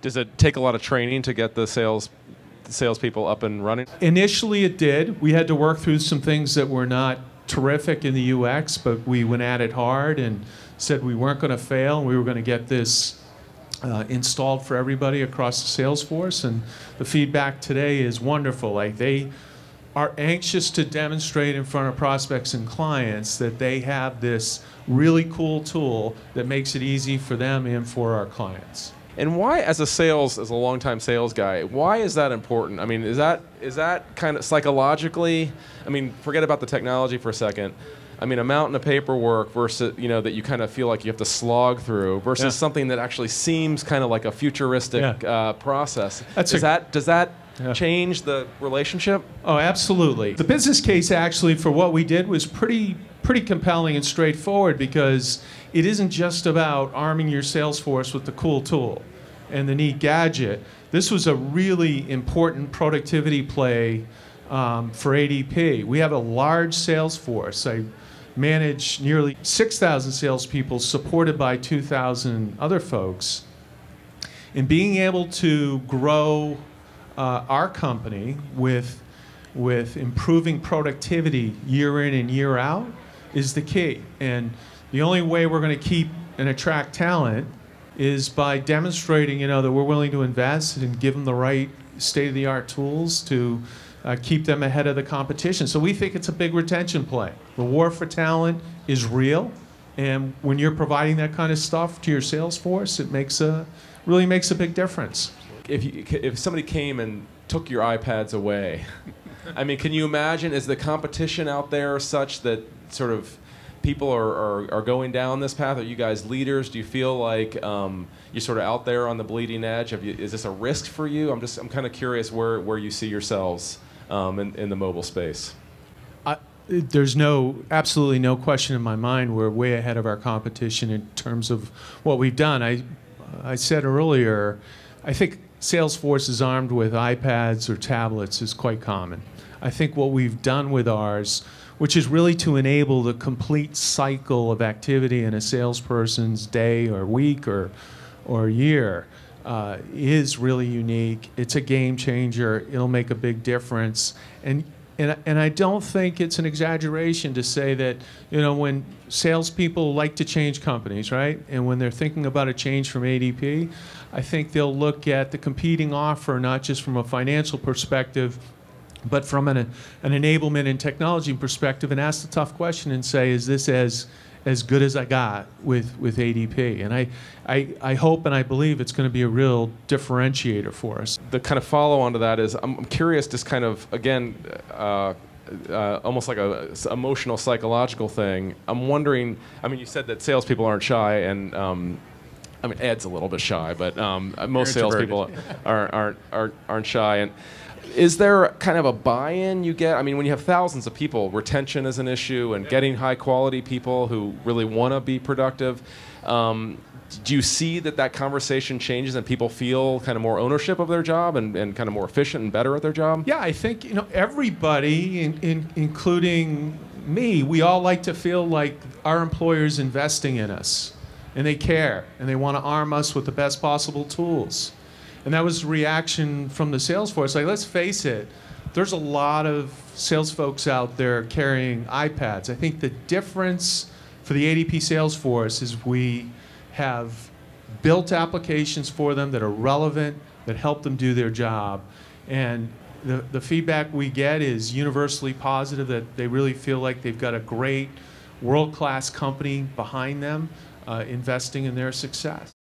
Does it take a lot of training to get the salespeople up and running? Initially it did. We had to work through some things that were not terrific in the UX, but we went at it hard and said we weren't going to fail. We were going to get this installed for everybody across the Salesforce, and the feedback today is wonderful. Like, they are anxious to demonstrate in front of prospects and clients that they have this really cool tool that makes it easy for them and for our clients. And why, as a longtime sales guy, why is that important? I mean, is that kind of psychologically? I mean, forget about the technology for a second. I mean, a mountain of paperwork versus, you know, that you kind of feel like you have to slog through versus something that actually seems kind of like a futuristic process. Does that change the relationship? Oh, absolutely. The business case actually for what we did was pretty compelling and straightforward, because it isn't just about arming your sales force with the cool tool and the neat gadget. This was a really important productivity play for ADP. We have a large sales force. I manage nearly 6,000 salespeople supported by 2,000 other folks. And being able to grow our company with improving productivity year in and year out is the key. And the only way we're going to keep and attract talent is by demonstrating, you know, that we're willing to invest and give them the right state-of-the-art tools to keep them ahead of the competition. So we think it's a big retention play. The war for talent is real, and when you're providing that kind of stuff to your sales force, it really makes a big difference. If somebody came and took your iPads away, I mean, can you imagine, is the competition out there such that sort of people are going down this path? Are you guys leaders? Do you feel like you're sort of out there on the bleeding edge? Is this a risk for you? I'm kind of curious where you see yourselves in the mobile space. There's absolutely no question in my mind we're way ahead of our competition in terms of what we've done. I said earlier, I think Salesforce is armed with iPads or tablets is quite common. I think what we've done with ours, which is really to enable the complete cycle of activity in a salesperson's day or week or year, is really unique. It's a game changer. It'll make a big difference. And I don't think it's an exaggeration to say that, you know, when salespeople like to change companies, right? And when they're thinking about a change from ADP, I think they'll look at the competing offer, not just from a financial perspective, but from an enablement and technology perspective, and ask the tough question and say, is this as good as I got with ADP? And I hope and I believe it's going to be a real differentiator for us. The kind of follow-on to that is, I'm curious, just kind of, again, almost like an emotional, psychological thing. I'm wondering, I mean, you said that salespeople aren't shy, and I mean, Ed's a little bit shy, but most salespeople aren't shy. And is there kind of a buy-in you get? I mean, when you have thousands of people, retention is an issue, and getting high-quality people who really want to be productive. Do you see that conversation changes and people feel kind of more ownership of their job and kind of more efficient and better at their job? Yeah, I think, you know, everybody, including me, we all like to feel like our employer's investing in us, and they care, and they want to arm us with the best possible tools. And that was the reaction from the sales force. Like, let's face it, there's a lot of sales folks out there carrying iPads. I think the difference for the ADP sales force is we have built applications for them that are relevant, that help them do their job. And the feedback we get is universally positive, that they really feel like they've got a great world-class company behind them investing in their success.